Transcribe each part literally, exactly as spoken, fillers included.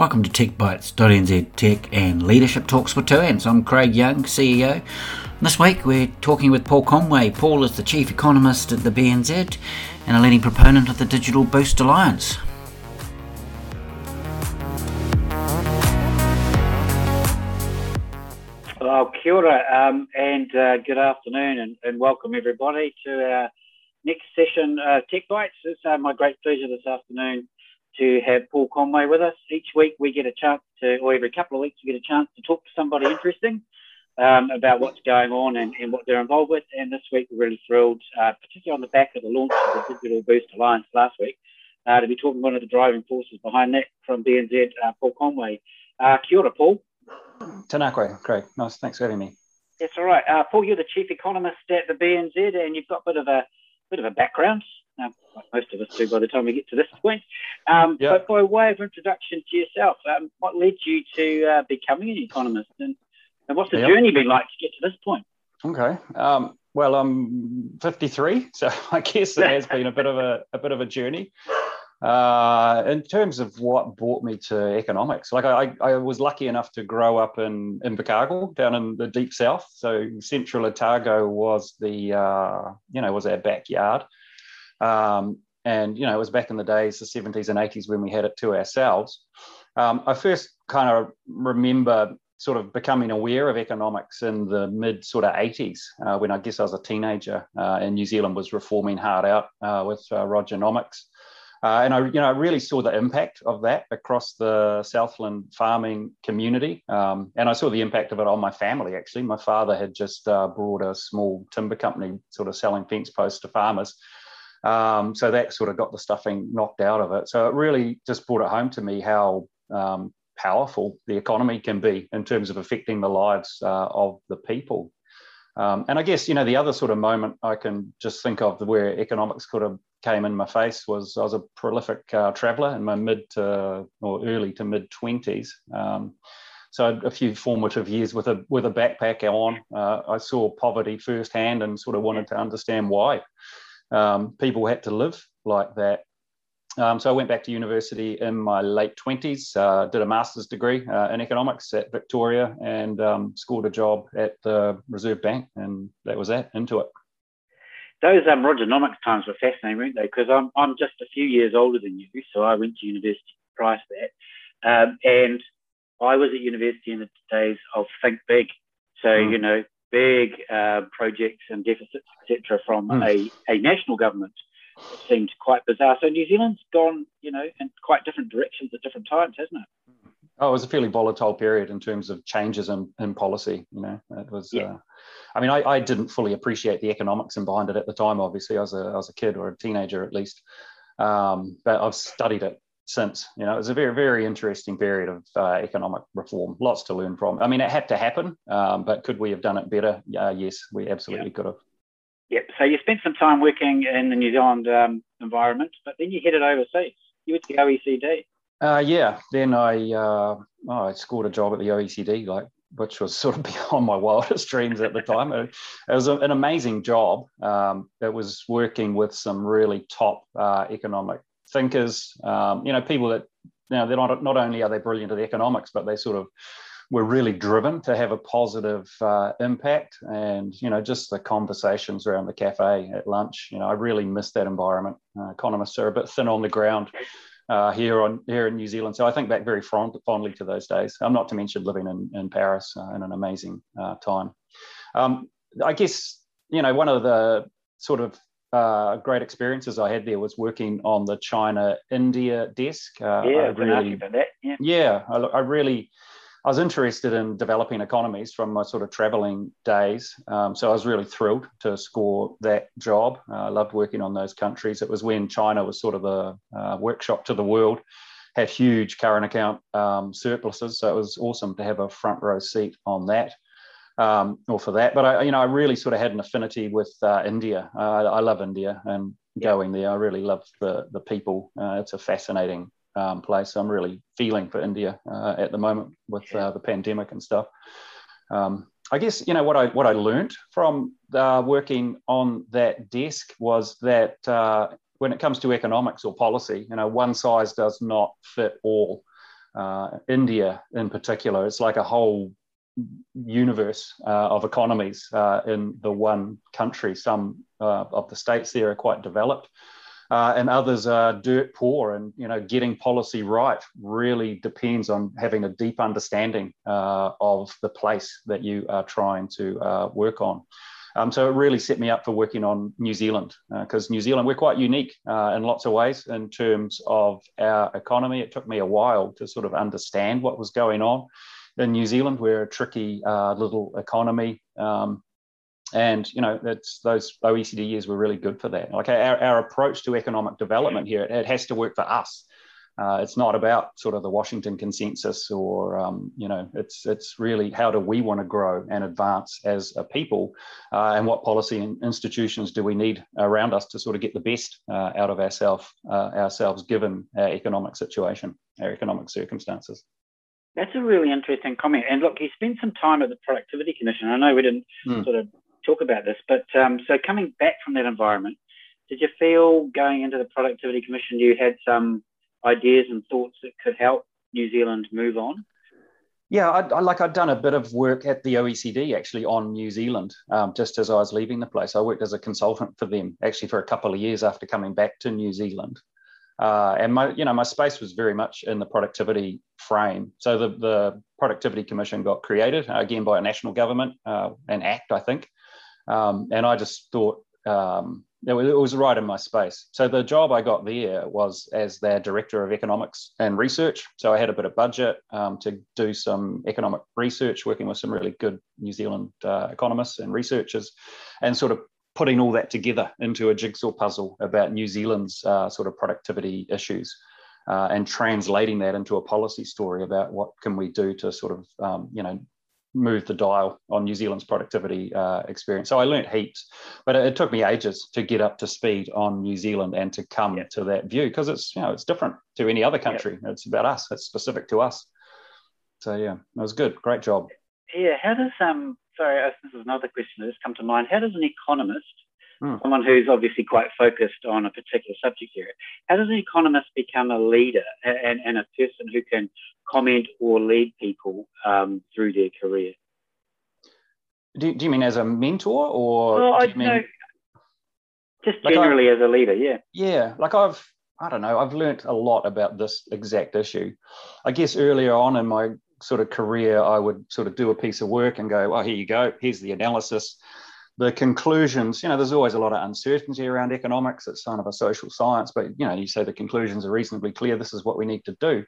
Welcome to TechBytes.N Z Tech and Leadership Talks for Two, and I'm Craig Young, C E O. This week we're talking with Paul Conway. Paul is the Chief Economist at the B N Z and a leading proponent of the Digital Boost Alliance. Well, kia ora, um, and uh, good afternoon and, and welcome everybody to our next session, uh, Tech Bites. It's uh, my great pleasure this afternoon to have Paul Conway with us. Each week we get a chance to, or every couple of weeks we get a chance to talk to somebody interesting um, about what's going on and, and what they're involved with. And this week we're really thrilled, uh, particularly on the back of the launch of the Digital Boost Alliance last week, uh, to be talking to one of the driving forces behind that from B N Z, uh, Paul Conway. Uh, kia ora, Paul. Tēnā koe, Craig. Nice, thanks for having me. That's all right. Uh, Paul, you're the Chief Economist at the B N Z and you've got a bit of a bit of a background, um, like most of us do by the time we get to this point. Um, yeah. But by way of introduction to yourself, um, what led you to uh, becoming an economist and, and what's the yeah. journey been like to get to this point? Okay. Um, well, I'm fifty-three, so I guess it has been a bit of a, a bit of a journey. Uh, in terms of what brought me to economics, like I, I was lucky enough to grow up in Invercargill, down in the deep south. So central Otago was the, uh, you know, was our backyard. Um, and, you know, it was back in the days, the seventies and eighties when we had it to ourselves. Um, I first kind of remember sort of becoming aware of economics in the mid sort of eighties, uh, when I guess I was a teenager uh, and New Zealand was reforming hard out uh, with uh, Rogernomics. Uh, and I, you know, I really saw the impact of that across the Southland farming community. Um, and I saw the impact of it on my family, actually. My father had just uh, brought a small timber company sort of selling fence posts to farmers. Um, so that sort of got the stuffing knocked out of it. So it really just brought it home to me how um, powerful the economy can be in terms of affecting the lives uh, of the people. Um, and I guess, you know, the other sort of moment I can just think of where economics could have came in my face was I was a prolific uh, traveller in my mid to, or early to mid twenties. Um, so a few formative years with a with a backpack on. Uh, I saw poverty firsthand and sort of wanted to understand why um, people had to live like that. Um, so I went back to university in my late twenties, uh, did a master's degree uh, in economics at Victoria and um, scored a job at the Reserve Bank, and that was that, into it. Those um, Rogernomics times were fascinating, weren't they? Because I'm I'm just a few years older than you, so I went to university prior to that, um, and I was at university in the days of Think Big, so mm. you know, big uh, projects and deficits, et cetera, from mm. a, a national government. It seemed quite bizarre. So New Zealand's gone, you know, in quite different directions at different times, hasn't it? Oh, it was a fairly volatile period in terms of changes in, in policy. You know, it was. Yeah. Uh, I mean, I, I didn't fully appreciate the economics behind it at the time. Obviously, I was a I was a kid or a teenager at least, um, but I've studied it since. You know, it was a very very interesting period of uh, economic reform. Lots to learn from. I mean, it had to happen, um, but could we have done it better? Uh, yes, we absolutely yeah. could have. Yep. So you spent some time working in the New Zealand um, environment, but then you headed overseas. You went to the O E C D. Uh, yeah. Then I uh, oh, I scored a job at the O E C D, like which was sort of beyond my wildest dreams at the time. It, it was a, an amazing job. Um, it was working with some really top uh, economic thinkers. Um, you know, people that you know, they're not not only are they brilliant at economics, but they sort of were really driven to have a positive uh, impact. And, you know, just the conversations around the cafe at lunch, you know, I really miss that environment. Uh, economists are a bit thin on the ground uh, here on here in New Zealand. So I think back very fond, fondly to those days. I'm um, not to mention living in, in Paris uh, in an amazing uh, time. Um, I guess, you know, one of the sort of uh, great experiences I had there was working on the China-India desk. Uh, yeah, I really, about that. Yeah, yeah I, I really... I was interested in developing economies from my sort of traveling days. Um, so I was really thrilled to score that job. Uh, I loved working on those countries. It was when China was sort of a uh, workshop to the world, had huge current account um, surpluses. So it was awesome to have a front row seat on that um, or for that. But I, you know, I really sort of had an affinity with uh, India. Uh, I, I love India and going there, I really love the, the people. Uh, it's a fascinating Um, place. I'm really feeling for India uh, at the moment with uh, the pandemic and stuff. Um, I guess, you know, what I what I learned from uh, working on that desk was that uh, when it comes to economics or policy, you know, one size does not fit all. uh, India in particular. It's like a whole universe uh, of economies uh, in the one country. Some uh, of the states there are quite developed, uh, and others are dirt poor. And you know, getting policy right really depends on having a deep understanding uh, of the place that you are trying to uh, work on. Um, so it really set me up for working on New Zealand, because uh, New Zealand, we're quite unique uh, in lots of ways in terms of our economy. It took me a while to sort of understand what was going on in New Zealand. We're a tricky uh, little economy. Um, and, you know, it's, those O E C D years were really good for that. Like our, our approach to economic development here, it, it has to work for us. Uh, it's not about sort of the Washington consensus or, um, you know, it's it's really how do we want to grow and advance as a people, uh, and what policy and institutions do we need around us to sort of get the best uh, out of ourselves, uh, ourselves given our economic situation, our economic circumstances. That's a really interesting comment. And look, you spent some time at the Productivity Commission. I know we didn't mm. sort of talk about this, but um, so coming back from that environment, did you feel going into the Productivity Commission you had some ideas and thoughts that could help New Zealand move on? Yeah, I, I, like I'd done a bit of work at the O E C D actually on New Zealand, um, just as I was leaving the place. I worked as a consultant for them actually for a couple of years after coming back to New Zealand. Uh, and my, you know, my space was very much in the productivity frame. So the, the Productivity Commission got created, again, by a national government, uh, an act, I think. Um, and I just thought, um, it was right in my space. So the job I got there was as their Director of Economics and Research. So I had a bit of budget um, to do some economic research, working with some really good New Zealand uh, economists and researchers, and sort of putting all that together into a jigsaw puzzle about New Zealand's uh, sort of productivity issues, uh, and translating that into a policy story about what can we do to sort of, um, you know, move the dial on New Zealand's productivity uh, experience. So I learnt heaps, but it, it took me ages to get up to speed on New Zealand and to come yeah. to that view, because it's, you know, it's different to any other country. Yeah. It's about us, it's specific to us. So yeah, it was good, great job. Yeah, how does, um, sorry, this is another question that's come to mind. How does an economist, mm. someone who's obviously quite focused on a particular subject area, how does an economist become a leader and, and a person who can comment or lead people um, through their career? Do, do you mean as a mentor, or well, do you I, mean no, just like generally I, as a leader? Yeah, yeah. Like I've, I don't know, I've learnt a lot about this exact issue. I guess earlier on in my sort of career, I would sort of do a piece of work and go, "Well, here you go. Here's the analysis, the conclusions." You know, there's always a lot of uncertainty around economics. It's kind of a social science, but you know, you say the conclusions are reasonably clear. This is what we need to do.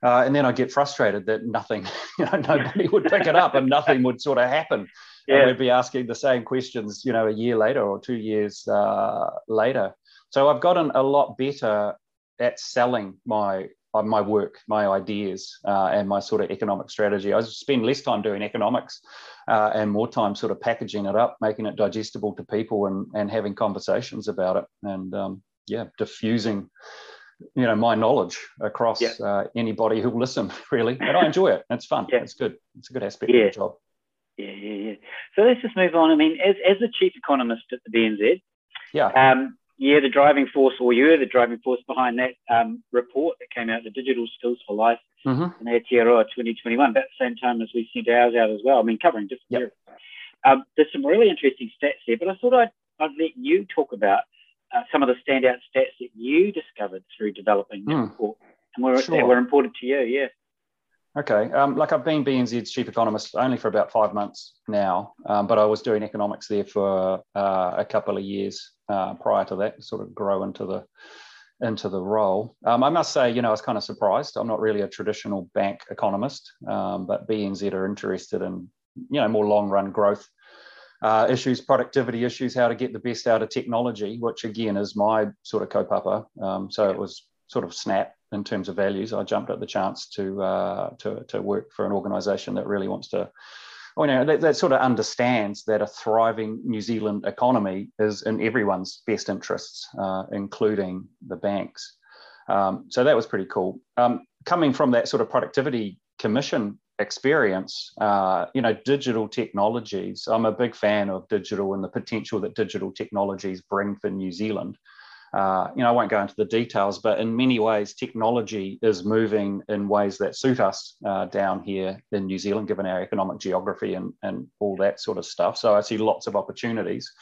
Uh, and then I get frustrated that nothing, you know, nobody would pick it up and nothing would sort of happen. Yeah. And we'd be asking the same questions, you know, a year later or two years uh, later. So I've gotten a lot better at selling my my work, my ideas, uh, and my sort of economic strategy. I spend less time doing economics uh, and more time sort of packaging it up, making it digestible to people, and, and having conversations about it, and um, yeah, diffusing, you know, my knowledge across yeah. uh, anybody who'll listen, really. And I enjoy it. It's fun. Yeah. It's good. It's a good aspect yeah. of the job. Yeah, yeah, yeah. So let's just move on. I mean, as, as the chief economist at the B N Z, yeah. Um, Yeah, the driving force, or you were the driving force behind that um, report that came out, the Digital Skills for Life mm-hmm. in Aotearoa twenty twenty-one, about the same time as we sent ours out as well. I mean, covering different yep. areas. Um, there's some really interesting stats there, but I thought I'd, I'd let you talk about uh, some of the standout stats that you discovered through developing the mm. report, and were, sure. that were important to you, yeah. Okay, um, like I've been B N Z's chief economist only for about five months now, um, but I was doing economics there for uh, a couple of years uh, prior to that, to sort of grow into the into the role. Um, I must say, you know, I was kind of surprised. I'm not really a traditional bank economist, um, but B N Z are interested in, you know, more long-run growth uh, issues, productivity issues, how to get the best out of technology, which again is my sort of kaupapa. Um, so it was sort of snap. In terms of values, I jumped at the chance to uh, to to work for an organisation that really wants to, you know, that, that sort of understands that a thriving New Zealand economy is in everyone's best interests, uh, including the banks. Um, so that was pretty cool. Um, coming from that sort of Productivity Commission experience, uh, you know, digital technologies. I'm a big fan of digital and the potential that digital technologies bring for New Zealand. Uh, you know, I won't go into the details, but in many ways, technology is moving in ways that suit us uh, down here in New Zealand, given our economic geography and, and all that sort of stuff. So I see lots of opportunities.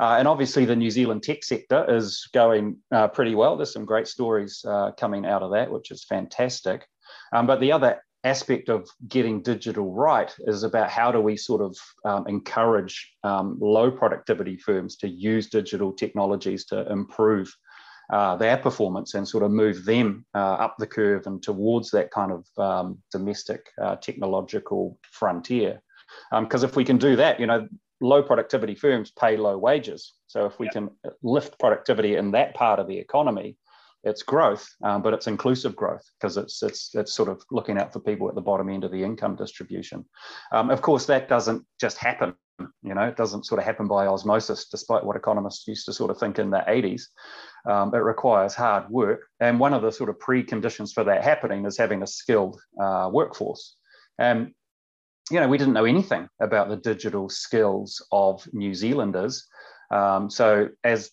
Uh, and obviously, the New Zealand tech sector is going uh, pretty well. There's some great stories uh, coming out of that, which is fantastic. Um, but the other aspect of getting digital right is about how do we sort of um, encourage um, low productivity firms to use digital technologies to improve uh, their performance and sort of move them uh, up the curve and towards that kind of um, domestic uh, technological frontier. Because um, if we can do that, you know, low productivity firms pay low wages. So if we yep. can lift productivity in that part of the economy, it's growth, um, but it's inclusive growth because it's, it's, it's sort of looking out for people at the bottom end of the income distribution. Um, of course, that doesn't just happen. You know, it doesn't sort of happen by osmosis, despite what economists used to sort of think in the eighties. Um, it requires hard work. And one of the sort of preconditions for that happening is having a skilled uh, workforce. Um, you know, we didn't know anything about the digital skills of New Zealanders. Um, so as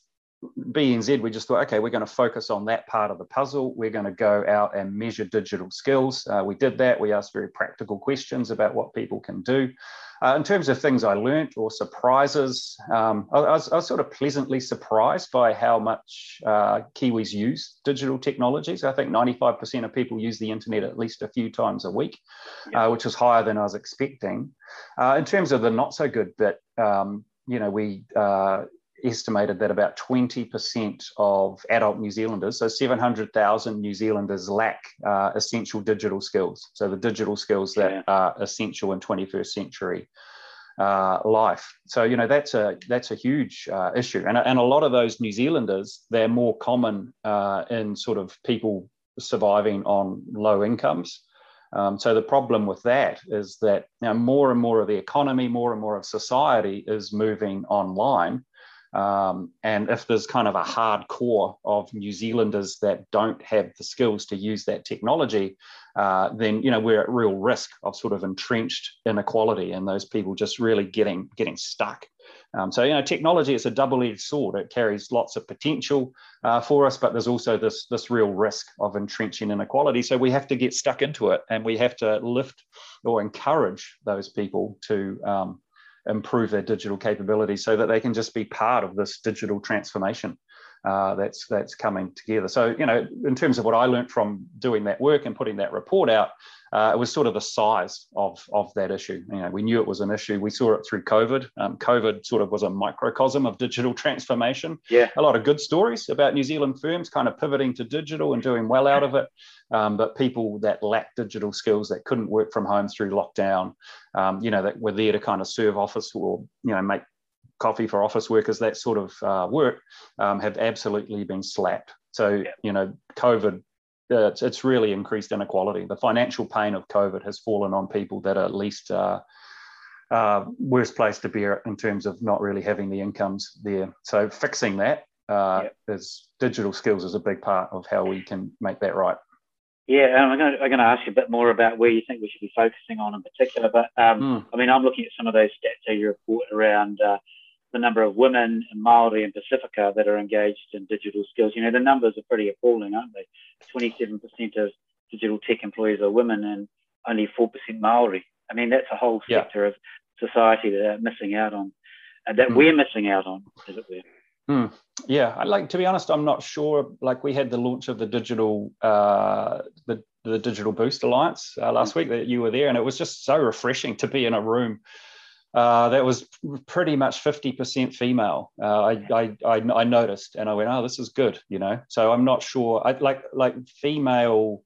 B N Z, we just thought, okay, we're going to focus on that part of the puzzle. We're going to go out and measure digital skills. Uh, we did that. We asked very practical questions about what people can do. Uh, in terms of things I learned or surprises, um, I, I, was, I was sort of pleasantly surprised by how much uh, Kiwis use digital technologies. I think ninety-five percent of people use the internet at least a few times a week, yeah. uh, which is higher than I was expecting. Uh, in terms of the not so good bit, um, you know, we... Uh, estimated that about twenty percent of adult New Zealanders, so seven hundred thousand New Zealanders, lack uh, essential digital skills. So the digital skills that yeah. are essential in twenty-first century uh, life. So, you know, that's a that's a huge uh, issue. And, and a lot of those New Zealanders, they're more common uh, in sort of people surviving on low incomes. Um, so the problem with that is that now more and more of the economy, more and more of society is moving online. Um, and if there's kind of a hardcore of New Zealanders that don't have the skills to use that technology, uh, then, you know, we're at real risk of sort of entrenched inequality and those people just really getting, getting stuck. Um, so, you know, technology is a double-edged sword. It carries lots of potential uh, for us, but there's also this, this real risk of entrenching inequality. So we have to get stuck into it and we have to lift or encourage those people to um, improve their digital capabilities so that they can just be part of this digital transformation uh, that's that's coming together. So, you know, in terms of what I learned from doing that work and putting that report out, uh, it was sort of the size of, of that issue. You know, we knew it was an issue. We saw it through COVID. Um, COVID sort of was a microcosm of digital transformation. Yeah. A lot of good stories about New Zealand firms kind of pivoting to digital and doing well out of it. Um, but people that lack digital skills, that couldn't work from home through lockdown, um, you know, that were there to kind of serve office or, you know, make coffee for office workers, that sort of uh, work, um, have absolutely been slapped. So, you know, COVID, uh, it's, it's really increased inequality. The financial pain of COVID has fallen on people that are at least uh, uh, worst place to bear it in terms of not really having the incomes there. So fixing that uh, yep. is digital skills is a big part of how we can make that right. Yeah, and I'm going, to, I'm going to ask you a bit more about where you think we should be focusing on in particular. But, um, mm. I mean, I'm looking at some of those stats that you report around uh, the number of women in Māori and Pasifika that are engaged in digital skills. You know, the numbers are pretty appalling, aren't they? twenty-seven percent of digital tech employees are women and only four percent Māori. I mean, that's a whole sector yeah. of society that are missing out on, uh, that mm. we're missing out on, as it were. Mm. Yeah, I like to be honest, I'm not sure. Like we had the launch of the digital uh, the, the Digital Boost Alliance uh, last mm-hmm. week that you were there, and it was just so refreshing to be in a room uh, that was pretty much fifty percent female. Uh, I, I, I I noticed, and I went, oh, this is good, you know. So I'm not sure. I, like like female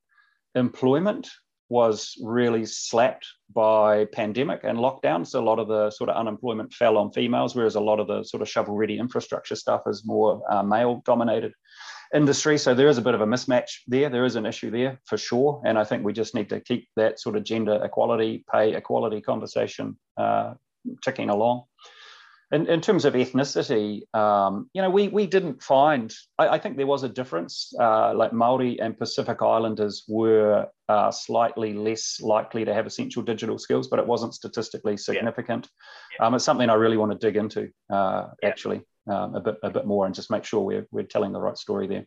employment was really slapped by pandemic and lockdowns. So a lot of the sort of unemployment fell on females, whereas a lot of the sort of shovel-ready infrastructure stuff is more uh, male-dominated industry. So there is a bit of a mismatch there. There is an issue there for sure. And I think we just need to keep that sort of gender equality, pay equality conversation uh, ticking along. In, in terms of ethnicity, um, you know, we we didn't find, I, I think there was a difference, uh, like Māori and Pacific Islanders were uh, slightly less likely to have essential digital skills, but it wasn't statistically significant. Yeah. Um, it's something I really want to dig into, uh, yeah. actually. um, a bit a bit more and just make sure we're, we're telling the right story there.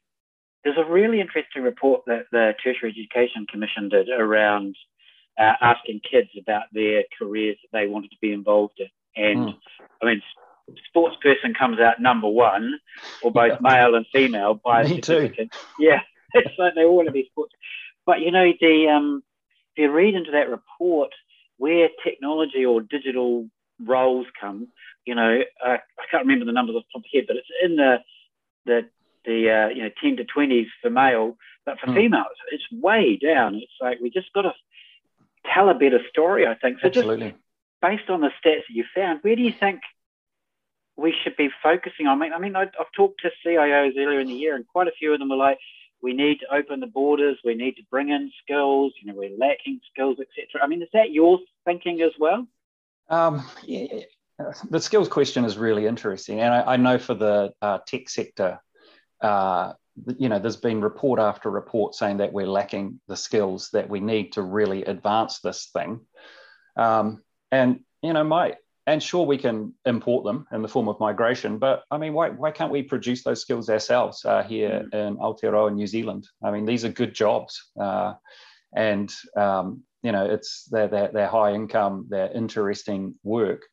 There's a really interesting report that the Tertiary Education Commission did around uh, asking kids about their careers that they wanted to be involved in. And mm. I mean, sports person comes out number one, or both yeah. male and female by a certificate. Too. Yeah, it's like they all want to be sports. But you know, the um, if you read into that report where technology or digital roles come, you know, uh, I can't remember the numbers off the top of my head, but it's in the the the uh, you know ten to twenties for male, but for mm. females, it's way down. It's like we just got to tell a better story, I think. So absolutely. Just based on the stats that you found, where do you think we should be focusing on? I mean, I've talked to C I Os earlier in the year, and quite a few of them were like, we need to open the borders, we need to bring in skills, you know, we're lacking skills, et cetera. I mean, is that your thinking as well? Um, yeah, the skills question is really interesting. And I, I know for the uh, tech sector, uh, you know, there's been report after report saying that we're lacking the skills that we need to really advance this thing. Um, and, you know, my... And sure, we can import them in the form of migration, but I mean, why, why can't we produce those skills ourselves uh, here mm. in Aotearoa, New Zealand? I mean, these are good jobs, uh, and um, you know, it's they're, they're, they're high income, they're interesting work,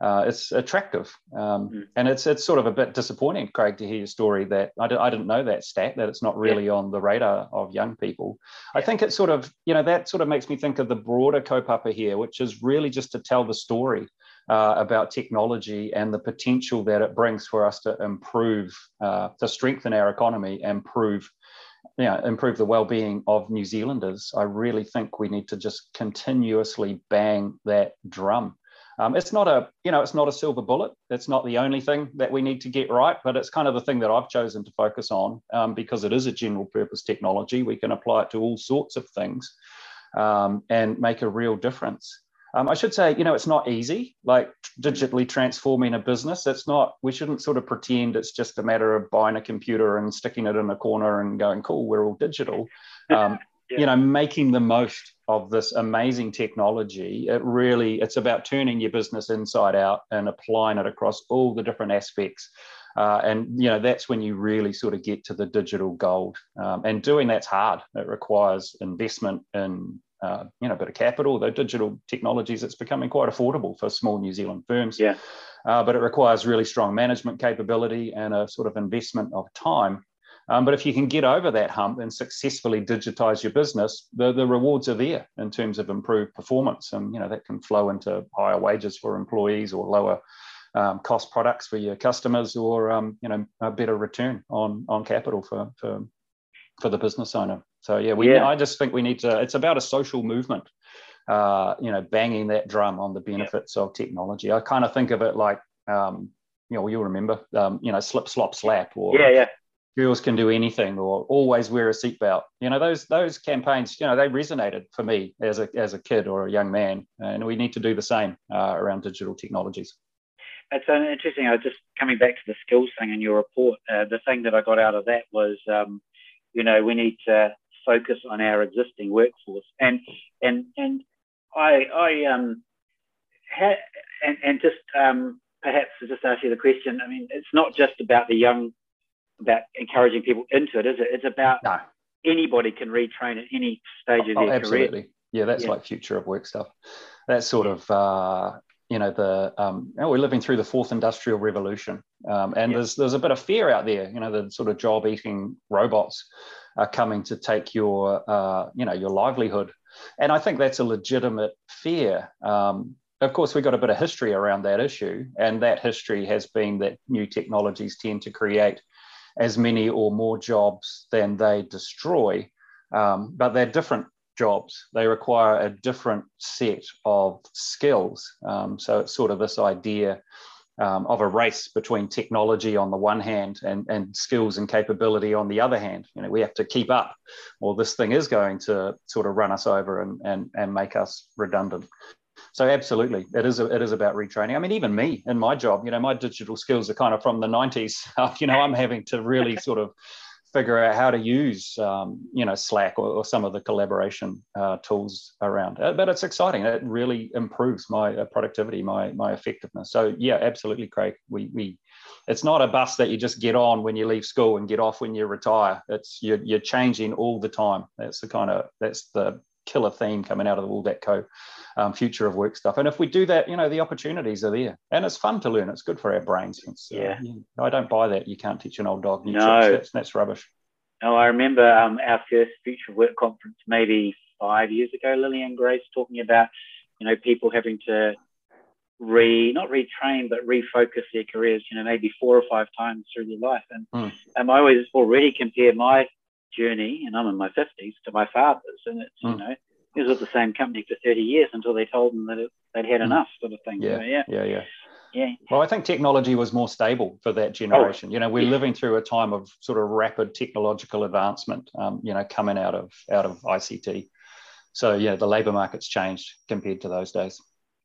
uh, it's attractive, um, mm. and it's it's sort of a bit disappointing, Craig, to hear your story that I, d- I didn't know that stat, that it's not really yeah. on the radar of young people. Yeah. I think it sort of, you know, that sort of makes me think of the broader kaupapa here, which is really just to tell the story. Uh, about technology and the potential that it brings for us to improve, uh, to strengthen our economy, and improve, you know, improve the well-being of New Zealanders. I really think we need to just continuously bang that drum. Um, it's not a, you know, it's not a silver bullet. It's not the only thing that we need to get right, but it's kind of the thing that I've chosen to focus on um, because it is a general-purpose technology. We can apply it to all sorts of things um, and make a real difference. Um, I should say, you know, it's not easy, like digitally transforming a business. It's not, we shouldn't sort of pretend it's just a matter of buying a computer and sticking it in a corner and going, cool, we're all digital. Um, yeah. You know, making the most of this amazing technology. It really, it's about turning your business inside out and applying it across all the different aspects. Uh, and, you know, that's when you really sort of get to the digital gold. Um, and doing that's hard. It requires investment in Uh, you know, a bit of capital, though digital technologies, it's becoming quite affordable for small New Zealand firms. Yeah. Uh, but it requires really strong management capability and a sort of investment of time. Um, but if you can get over that hump and successfully digitize your business, the, the rewards are there in terms of improved performance. And, you know, that can flow into higher wages for employees or lower um, cost products for your customers or, um, you know, a better return on, on capital for, for for the business owner. So yeah, we. Yeah. I just think we need to. It's about a social movement, uh, you know, banging that drum on the benefits yeah. of technology. I kind of think of it like, um, you know, you'll remember, um, you know, slip, slop, slap, or yeah, yeah. girls can do anything, or always wear a seatbelt. You know, those those campaigns, you know, they resonated for me as a as a kid or a young man, and we need to do the same uh, around digital technologies. It's an interesting. I just coming back to the skills thing in your report. Uh, the thing that I got out of that was, um, you know, we need to focus on our existing workforce, and and and I I um ha, and and just um perhaps to just ask you the question. I mean, it's not just about the young, about encouraging people into it, is it? It's about no. anybody can retrain at any stage of oh, their absolutely. career. Absolutely, yeah. That's yeah. like future of work stuff. That's sort yeah. of uh, you know the um you know, we're living through the fourth industrial revolution, um, and yeah. there's there's a bit of fear out there. You know, the sort of job eating robots are coming to take your, uh, you know, your livelihood. And I think that's a legitimate fear. Um, of course, we've got a bit of history around that issue. And that history has been that new technologies tend to create as many or more jobs than they destroy. Um, but they're different jobs. They require a different set of skills. Um, so it's sort of this idea Um, of a race between technology on the one hand and, and skills and capability on the other hand. You know, we have to keep up, or this thing is going to sort of run us over and and, and make us redundant. So absolutely, it is a, it is about retraining. I mean, even me in my job, you know, my digital skills are kind of from the nineties. You know, I'm having to really sort of figure out how to use, um, you know, Slack or, or some of the collaboration uh, tools around. But it's exciting. It really improves my productivity, my my effectiveness. So yeah, absolutely, Craig. We we it's not a bus that you just get on when you leave school and get off when you retire. It's you're, you're changing all the time. That's the kind of that's the killer theme coming out of all that co um, future of work stuff. And if we do that, you know, the opportunities are there, and it's fun to learn. It's good for our brains. So, yeah. yeah, I don't buy that. You can't teach an old dog new no. tricks. That's, that's rubbish. No, I remember um, our first Future Work conference maybe five years ago. Lillian Grace talking about, you know, people having to re not retrain but refocus their careers. You know, maybe four or five times through their life. And mm. um, I always already compare my journey, and I'm in my fifties, to my father's, and it's mm. you know, he was with the same company for thirty years until they told him that it, they'd had mm. enough, sort of thing. Yeah, so, yeah, yeah, yeah. Yeah. Well, I think technology was more stable for that generation. Oh, you know, we're yeah. living through a time of sort of rapid technological advancement, um, you know, coming out of out of I C T. So, yeah, the labour market's changed compared to those days.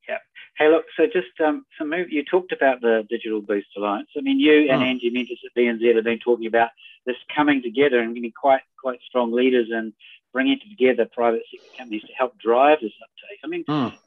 Yeah. Hey, look, so just um, some move, you talked about the Digital Boost Alliance. I mean, you and mm. Angie Mentis at B N Z have been talking about this coming together and being quite, quite strong leaders and bringing together private sector companies to help drive this uptake. I mean, mm.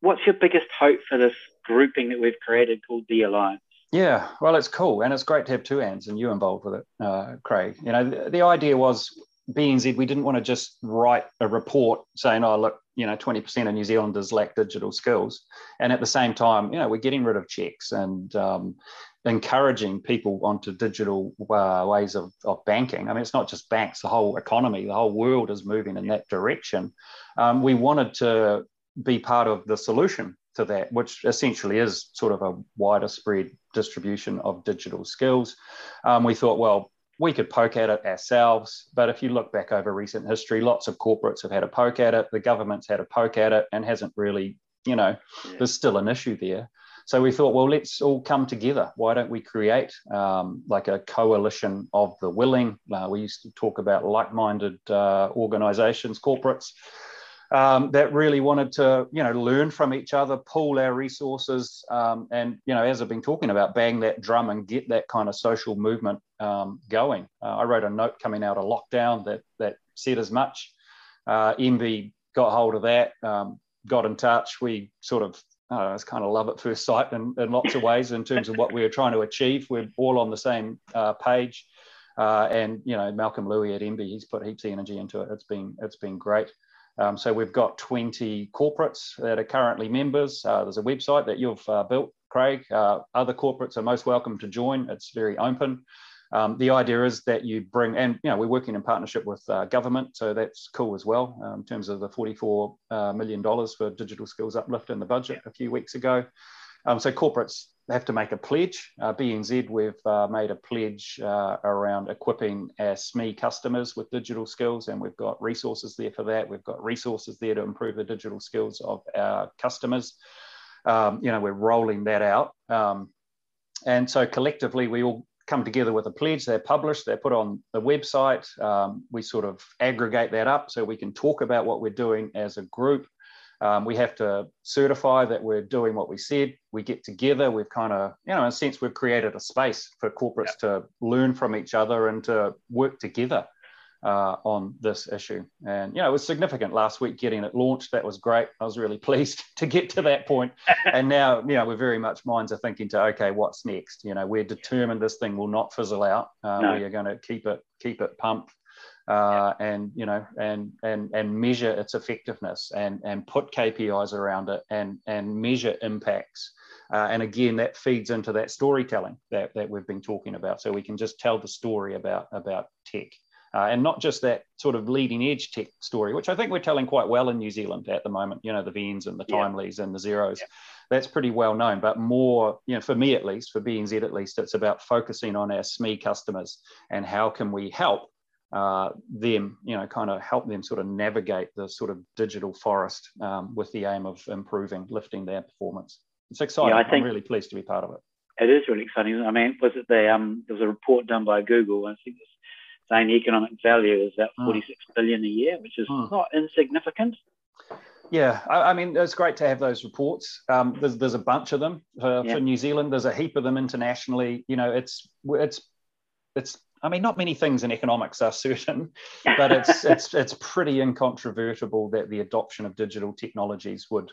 what's your biggest hope for this grouping that we've created called the Alliance? Yeah, well, it's cool, and it's great to have two hands and you involved with it, uh, Craig. You know, the, the idea was B N Z, we didn't want to just write a report saying, oh, look, you know, twenty percent of New Zealanders lack digital skills. And at the same time, you know, we're getting rid of checks and um, encouraging people onto digital uh, ways of, of banking. I mean, it's not just banks, the whole economy, the whole world is moving in that direction. Um, we wanted to be part of the solution to that, which essentially is sort of a wider spread distribution of digital skills. Um, we thought, well, we could poke at it ourselves, but if you look back over recent history, lots of corporates have had a poke at it, the government's had a poke at it, and hasn't really, you know, yeah. there's still an issue there. So we thought, well, let's all come together. Why don't we create um, like a coalition of the willing? Uh, we used to talk about like-minded uh, organisations, corporates, Um, that really wanted to, you know, learn from each other, pool our resources, um, and, you know, as I've been talking about, bang that drum and get that kind of social movement um, going. Uh, I wrote a note coming out of lockdown that that said as much. Uh, Envy got hold of that, um, got in touch. We sort of, I don't know, it's kind of love at first sight in, in lots of ways in terms of what we were trying to achieve. We're all on the same uh, page, uh, and, you know, Malcolm Louie at Envy, he's put heaps of energy into it. It's been it's been great. Um, so we've got twenty corporates that are currently members. Uh, there's a website that you've uh, built, Craig. Uh, other corporates are most welcome to join. It's very open. Um, the idea is that you bring, and you know, we're working in partnership with uh, government, so that's cool as well, um, in terms of the forty-four million dollars for digital skills uplift in the budget a few weeks ago. Um, so corporates have to make a pledge. Uh, B N Z, we've uh, made a pledge uh, around equipping our S M E customers with digital skills, and we've got resources there for that. We've got resources there to improve the digital skills of our customers. Um, you know, we're rolling that out. Um, and so collectively, we all come together with a pledge. They're published, they're put on the website. Um, we sort of aggregate that up so we can talk about what we're doing as a group. Um, we have to certify that we're doing what we said. We get together. We've kind of, you know, in a sense, we've created a space for corporates yep. to learn from each other and to work together uh, on this issue. And, you know, it was significant last week getting it launched. That was great. I was really pleased to get to that point. And now, you know, we're very much minds are thinking to, okay, what's next? You know, we're determined this thing will not fizzle out. Uh, no. We are going to keep it, keep it pumped. Uh, and, you know, and, and, and measure its effectiveness and, and put K P Is around it and, and measure impacts. Uh, and again, that feeds into that storytelling that, that we've been talking about. So we can just tell the story about, about tech uh, and not just that sort of leading edge tech story, which I think we're telling quite well in New Zealand at the moment, you know, the V's and the Timeleys yeah. and the Zeros. Yeah. That's pretty well known, but more, you know, for me at least, for B N Z at least, it's about focusing on our S M E customers and how can we help Uh, them, you know, kind of help them sort of navigate the sort of digital forest um, with the aim of improving, lifting their performance. It's exciting. Yeah, I think I'm really pleased to be part of it. It is really exciting. I mean, was it the, um, there was a report done by Google, I think it's saying the economic value is about forty-six billion dollars a year, which is mm. not insignificant. Yeah, I, I mean, it's great to have those reports. Um, there's, there's a bunch of them uh, yeah. for New Zealand. There's a heap of them internationally. You know, it's it's it's. I mean, not many things in economics are certain, but it's it's it's pretty incontrovertible that the adoption of digital technologies would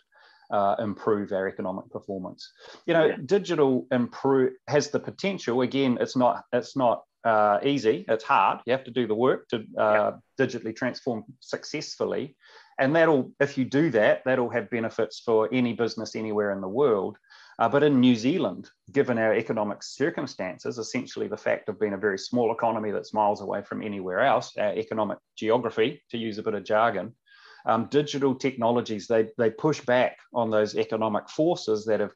uh, improve our economic performance. You know, yeah. digital improve has the potential. Again, it's not it's not uh, easy. It's hard. You have to do the work to uh, yeah. digitally transform successfully, and that'll if you do that, that'll have benefits for any business anywhere in the world. Uh, but in New Zealand, given our economic circumstances, essentially the fact of being a very small economy that's miles away from anywhere else, our economic geography, to use a bit of jargon, um, digital technologies, they, they push back on those economic forces that have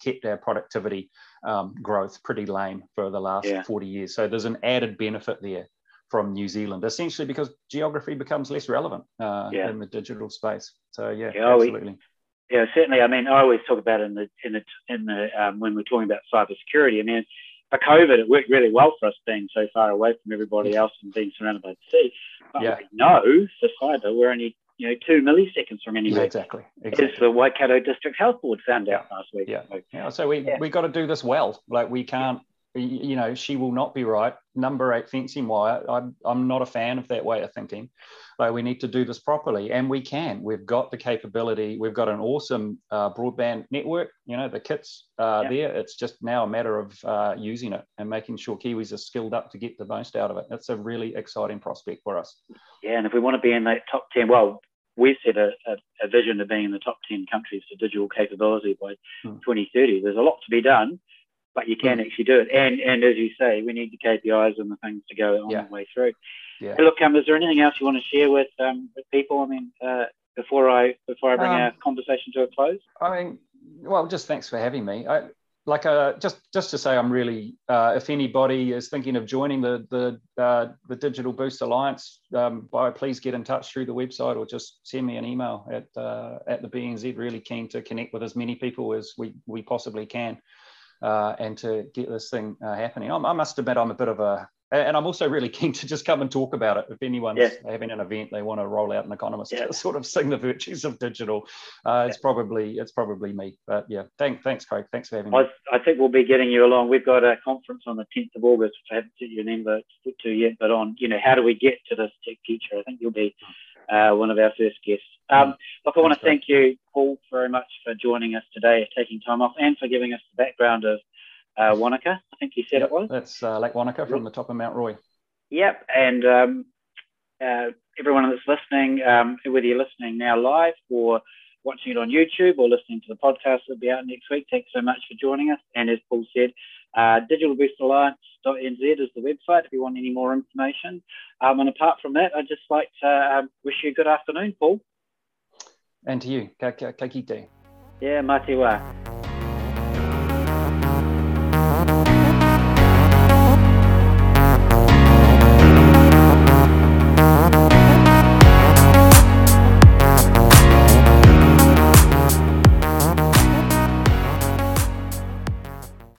kept our productivity um, growth pretty lame for the last yeah. forty years. So there's an added benefit there from New Zealand, essentially because geography becomes less relevant uh, yeah. in the digital space. So yeah, yeah absolutely. We- Yeah, certainly. I mean, I always talk about it in the in the in the um, when we're talking about cybersecurity. I mean, for COVID, it worked really well for us being so far away from everybody else and being surrounded by the sea. But yeah. we know for cyber, we're only you know two milliseconds from anywhere. Yeah, exactly. exactly. As the Waikato District Health Board found out yeah. last week. Yeah. So, yeah. so we yeah. we got to do this well. Like we can't. You know, she will not be right. Number eight fencing wire. I'm, I'm not a fan of that way of thinking. Like we need to do this properly, and we can. We've got the capability. We've got an awesome uh, broadband network. You know, the kit's uh, yeah. there. It's just now a matter of uh, using it and making sure Kiwis are skilled up to get the most out of it. That's a really exciting prospect for us. Yeah, and if we want to be in that top ten, well, we've set a, a, a vision of being in the top ten countries for digital capability by hmm. twenty thirty. There's a lot to be done. But you can actually do it. And and as you say, we need the K P Is and the things to go on yeah. the way through. Yeah. Hey, look, um, is there anything else you want to share with um with people? I mean, uh, before I before I bring um, our conversation to a close. I mean, well, just thanks for having me. I like uh just just to say, I'm really uh, if anybody is thinking of joining the the uh, the Digital Boost Alliance, um, by please get in touch through the website or just send me an email at uh, at the B N Z. Really keen to connect with as many people as we we possibly can. Uh, and to get this thing uh, happening. I'm, I must admit I'm a bit of a, and I'm also really keen to just come and talk about it. If anyone's yeah. having an event, they want to roll out an economist yeah. to sort of sing the virtues of digital. Uh, yeah. It's probably it's probably me, but yeah. Thank, thanks, Craig. Thanks for having me. I, I think we'll be getting you along. We've got a conference on the tenth of August, which I haven't sent you an invite to yet, but on, you know, how do we get to this tech future? I think you'll be uh, one of our first guests. Um, look, I want to thank you, Paul, very much for joining us today, taking time off, and for giving us the background of uh, Wanaka. I think you said yep, it was. That's uh, Lake Wanaka from yep. the top of Mount Roy. Yep, and um, uh, everyone that's listening, um, whether you're listening now live or watching it on YouTube or listening to the podcast that'll be out next week, thanks so much for joining us. And as Paul said, uh, digital boost alliance dot N Z is the website if you want any more information. Um, and apart from that, I'd just like to uh, wish you a good afternoon, Paul. And to you, ka, ka, ka kite. Yeah, mā te wā.